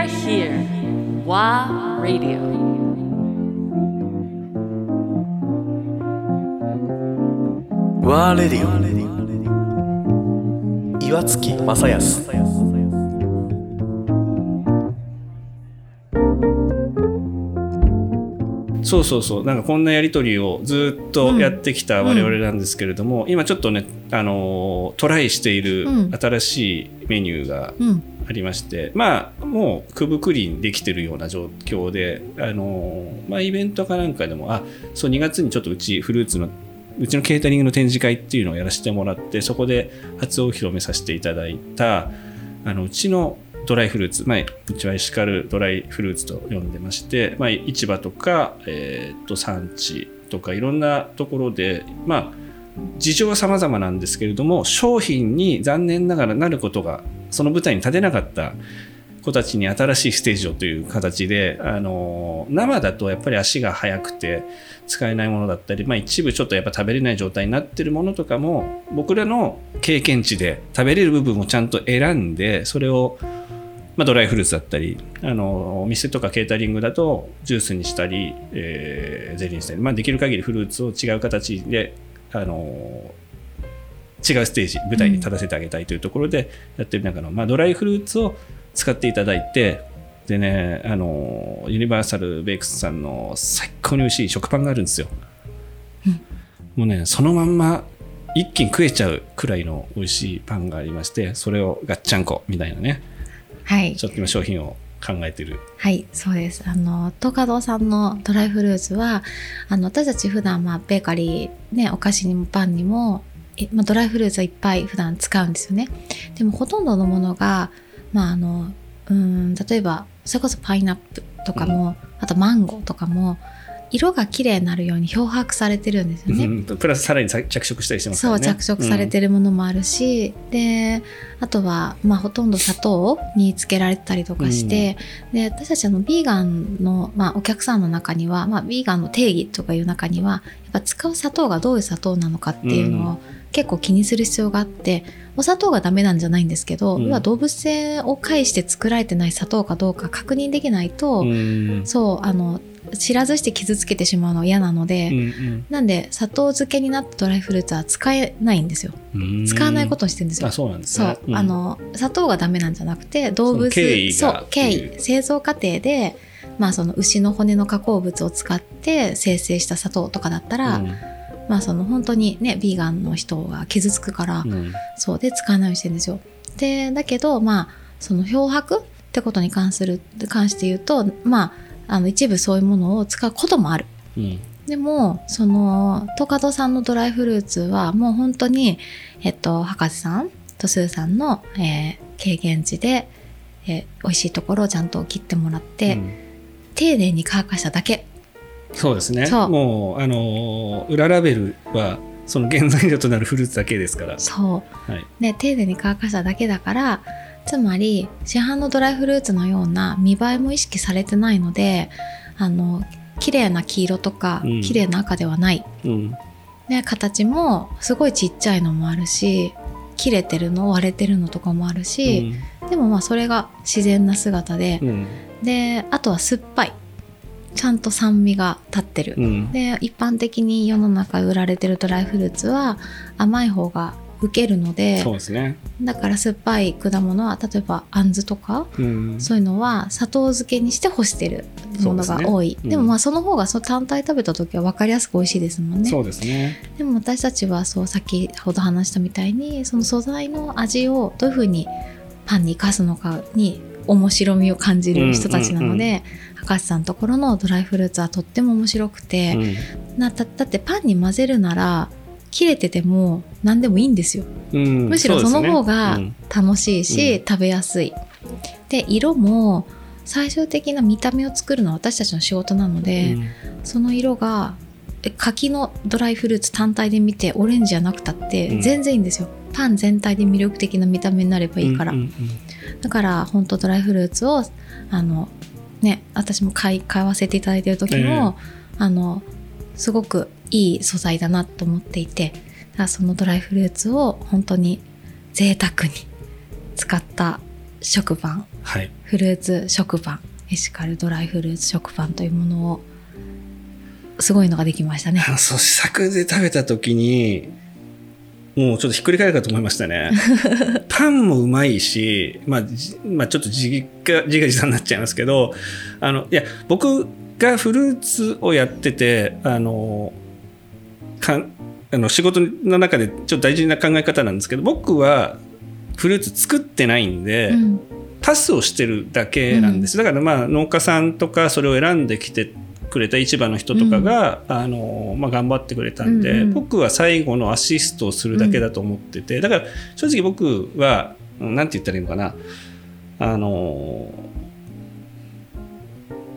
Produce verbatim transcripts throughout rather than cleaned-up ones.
are here. Wa Radio. Wa Radio. Iwatsuki Masayasu。そうそうそう、なんかこんなやり取りをずっとやってきた我々なんですけれども、うん、今ちょっとね、あのー、トライしている新しいメニューがありまして、うん、まあもうくぶくりにできてるような状況で、あのーまあ、イベントかなんかでもあそうにがつにちょっとうちフルーツのうちのケータリングの展示会っていうのをやらせてもらって、そこで初お披露目させていただいたあのうちのドライフルーツ、まあ、うちはエシカルドライフルーツと呼んでまして、まあ、市場とか、えー、と産地とかいろんなところで、まあ、事情は様々なんですけれども、商品に残念ながらなることがその舞台に立てなかった子たちに新しいステージをという形で、あの生だとやっぱり足が速くて使えないものだったり、まあ、一部ちょっとやっぱ食べれない状態になってるものとかも僕らの経験値で食べれる部分をちゃんと選んで、それをまあ、ドライフルーツだったり、あのお店とかケータリングだとジュースにしたり、えー、ゼリーにしたり、まあ、できる限りフルーツを違う形で、あの違うステージ舞台に立たせてあげたいというところでやってる中の、まあ、ドライフルーツを使っていただいて、でね、あのユニバーサルベイクスさんの最高に美味しい食パンがあるんですよ、うん、もうねそのまんま一気に食えちゃうくらいの美味しいパンがありまして、それをガッチャンコみたいなね、はい、ちょっと今商品を考えてる。はい、そうです。あの東華堂さんのドライフルーツは、あの私たち普段、まあ、ベーカリー、ね、お菓子にもパンにも、え、まあ、ドライフルーツはいっぱい普段使うんですよね。でもほとんどのものが、まあ、あのうーん例えばそれこそパイナップルとかも、うん、あとマンゴーとかも色が綺麗になるように漂白されてるんですよね、うん、プラスさらに着色したりしてますからね。そう、着色されてるものもあるし、うん、であとは、まあ、ほとんど砂糖につけられてたりとかして、うん、で私たちのビーガンの、まあ、お客さんの中には、まあ、ビーガンの定義とかいう中にはやっぱ使う砂糖がどういう砂糖なのかっていうのを結構気にする必要があって、うん、お砂糖がダメなんじゃないんですけど、うん、要は動物性を介して作られてない砂糖かどうか確認できないと、うん、そうあの知らずして傷つけてしまうのは嫌なので、うんうん、なんで砂糖漬けになったドライフルーツは使えないんですよ。使わないことにしてるんですよ。あ、そうなんですね。そう、うん、あの砂糖がダメなんじゃなくて動物、その経緯が、そう、経緯、製造過程で、まあ、その牛の骨の加工物を使って生成した砂糖とかだったら、うん、まあ、その本当にねビーガンの人が傷つくから、うん、そうで使わないようにしてるんですよ。でだけど、まあ、その漂白ってことに関する関して言うと、まああの一部そういうものを使うこともある、うん、でもその東華堂さんのドライフルーツはもう本当に、えっと、博士さんとスーさんの、えー、経験値で、えー、美味しいところをちゃんと切ってもらって、うん、丁寧に乾かしただけ。そうですね。そう、もうあの裏ラベルはその原材料となるフルーツだけですから。そう、はい、で丁寧に乾かしただけだから、つまり市販のドライフルーツのような見栄えも意識されてないので、あの綺麗な黄色とか、うん、綺麗な赤ではない、うん、で形もすごいちっちゃいのもあるし、切れてるの割れてるのとかもあるし、うん、でもまあそれが自然な姿で、うん、であとは酸っぱい、ちゃんと酸味が立ってる、うん、で一般的に世の中売られてるドライフルーツは甘い方が受けるので、そうですね、だから酸っぱい果物は例えばあんずとか、うん、そういうのは砂糖漬けにして干してるものが多い。 で,、ね、うん、でもまあその方がそ単体食べた時は分かりやすく美味しいですもんね。そうですね。でも私たちはそう先ほど話したみたいに、その素材の味をどういう風にパンに生かすのかに面白みを感じる人たちなので、うんうんうん、博士さんのところのドライフルーツはとっても面白くて、うん、な だ, だってパンに混ぜるなら切れてても何でもいいんですよ、うん、むしろその方が楽しいし、ね、うん、食べやすいで、色も最終的な見た目を作るのは私たちの仕事なので、うん、その色が柿のドライフルーツ単体で見てオレンジじゃなくたって全然いいんですよ、うん、パン全体で魅力的な見た目になればいいから、うんうんうん、だから本当ドライフルーツをあの、ね、私も買い買わせていただいてる時も、うん、あのすごくいい素材だなと思っていて、そのドライフルーツを本当に贅沢に使った食パンはい、フルーツ食パン、エシカルドライフルーツ食パンというものをすごいのができましたね。そう、試作で食べた時にもうちょっとひっくり返るかと思いましたね。パンもうまいし、まあまあ、ちょっと自画自賛になっちゃいますけど、あのいや僕がフルーツをやってて、あのかあの仕事の中でちょっと大事な考え方なんですけど、僕はフルーツ作ってないんで、うん、パスをしてるだけなんです、うん、だからまあ農家さんとかそれを選んできてくれた市場の人とかが、うんあのまあ、頑張ってくれたんで、うんうん、僕は最後のアシストをするだけだと思ってて、だから正直僕はなんて言ったらいいのかな、あの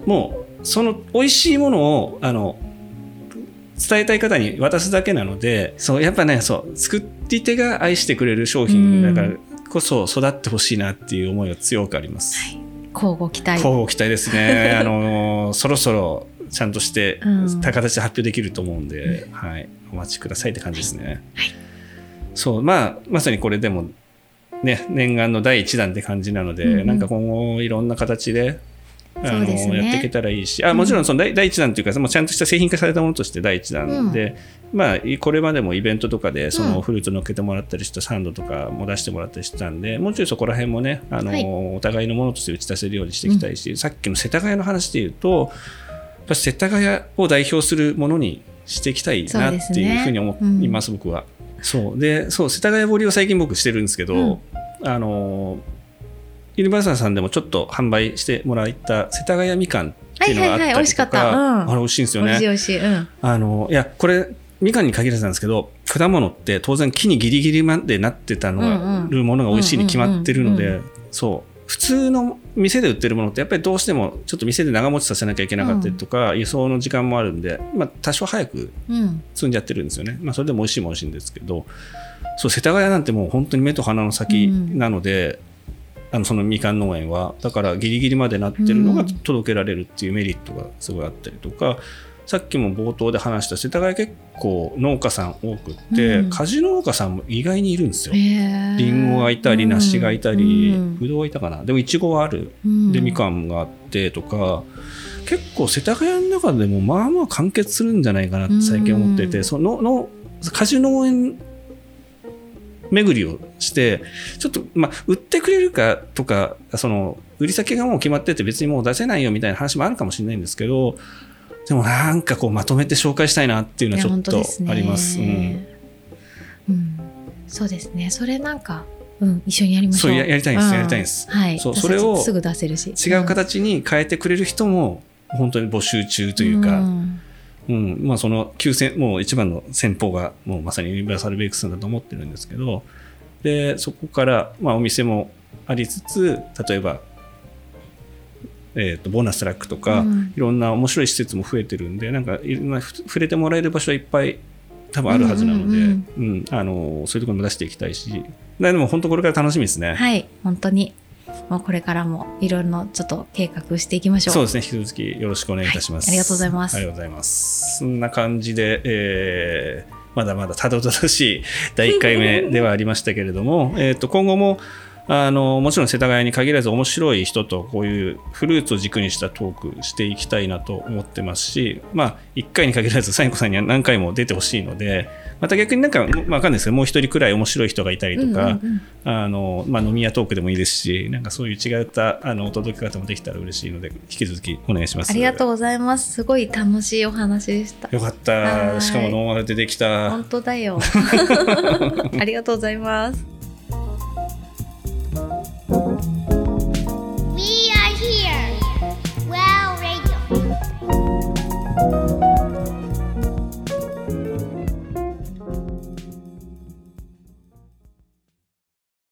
もうその美味しいものをあの伝えたい方に渡すだけなので、そうやっぱね、そう作り手が愛してくれる商品だからこそ育ってほしいなっていう思いは強くあります、はい、交互期待交互期待ですね。あのそろそろちゃんとしてた形で発表できると思うんで、うんはい、お待ちくださいって感じですね、はいはい、そう、まあ、まさにこれでも、ね、念願のだいいちだんって感じなので、うん、なんか今後いろんな形であのね、やっていけたらいいし、あもちろんその 第, 第一弾というか、もうちゃんとした製品化されたものとしてだいいちだんで、うんまあ、これまでもイベントとかでそのフルーツ乗っけてもらったりしたサンドとかも出してもらったりしてたんで、もうちょいそこら辺もね、あの、はい、お互いのものとして打ち出せるようにしていきたいし、うん、さっきの世田谷の話でいうと、やっぱ世田谷を代表するものにしていきたいなっていうふうに思います、そうですね、うん、僕はそうで、そう世田谷堀を最近僕してるんですけど、うん、あのユニバーサルさんでもちょっと販売してもらった世田谷みかんっていうのがあったりとか、はいはいはい、美味しかった、うん、あれ美味しいんですよね。美味しい美味しい、うん、あのいやこれみかんに限らずなんですけど、果物って当然木にギリギリまでなってたのが、うんうん、るものが美味しいに決まってるので、うんうんうん、そう普通の店で売ってるものってやっぱりどうしてもちょっと店で長持ちさせなきゃいけなかったりとか、うん、輸送の時間もあるんで、まあ、多少早く積んじゃってるんですよね、うんまあ、それでも美味しいも美味しいんですけど、そう世田谷なんてもう本当に目と鼻の先なので、うんあのそのみかん農園はだからギリギリまでなってるのが届けられるっていうメリットがすごいあったりとか、うん、さっきも冒頭で話した世田谷結構農家さん多くって、うん、果樹農家さんも意外にいるんですよ、えー、リンゴがいたり梨がいたり、うん、ぶどうがいたかな、でもイチゴはある、うん、でみかんがあってとか、結構世田谷の中でもまあまあ完結するんじゃないかなって最近思ってて、うん、そのの果樹農園巡りをしてちょっと、まあ、売ってくれるかとかその売り先がもう決まってて別にもう出せないよみたいな話もあるかもしれないんですけど、でもなんかこうまとめて紹介したいなっていうのはちょっとあります、うんうん、そうですね、それなんか、うん、一緒にやりましょう。そうや、やりたいんです、うん、やりたいんです、はい、そう、それをすぐ出せるし違う形に変えてくれる人も本当に募集中というか、うんうんまあ、そのきゅうせんもう一番の先方がもうまさにユニバーサルベイクスだと思ってるんですけど、でそこから、まあ、お店もありつつ例えば、えー、とボーナストラックとか、うん、いろんな面白い施設も増えてるんで、なんかいろんな触れてもらえる場所はいっぱい多分あるはずなので、うんうんうんうん、あのそういうところも出していきたいし、でも本当これから楽しみですね。はい、本当にもうこれからもいろいろちょっと計画していきましょう。そうですね、引き続きよろしくお願いいたします、はい、ありがとうございます。ありがとうございます。そんな感じで、えー、まだまだたどたどしいだいいっかいめではありましたけれどもえと今後もあのもちろん世田谷に限らず面白い人とこういうフルーツを軸にしたトークしていきたいなと思ってますし、まあ、いっかいに限らずサイコさんには何回も出てほしいので、また逆になんか、まあ、分かんないですけどもう一人くらい面白い人がいたりとか、うんうんうんあのまあ、飲み屋トークでもいいですし、なんかそういう違ったあのお届け方もできたら嬉しいので引き続きお願いします。ありがとうございます。すごい楽しいお話でした。よかった。しかもノーマルでできた。本当だよ。ありがとうございます。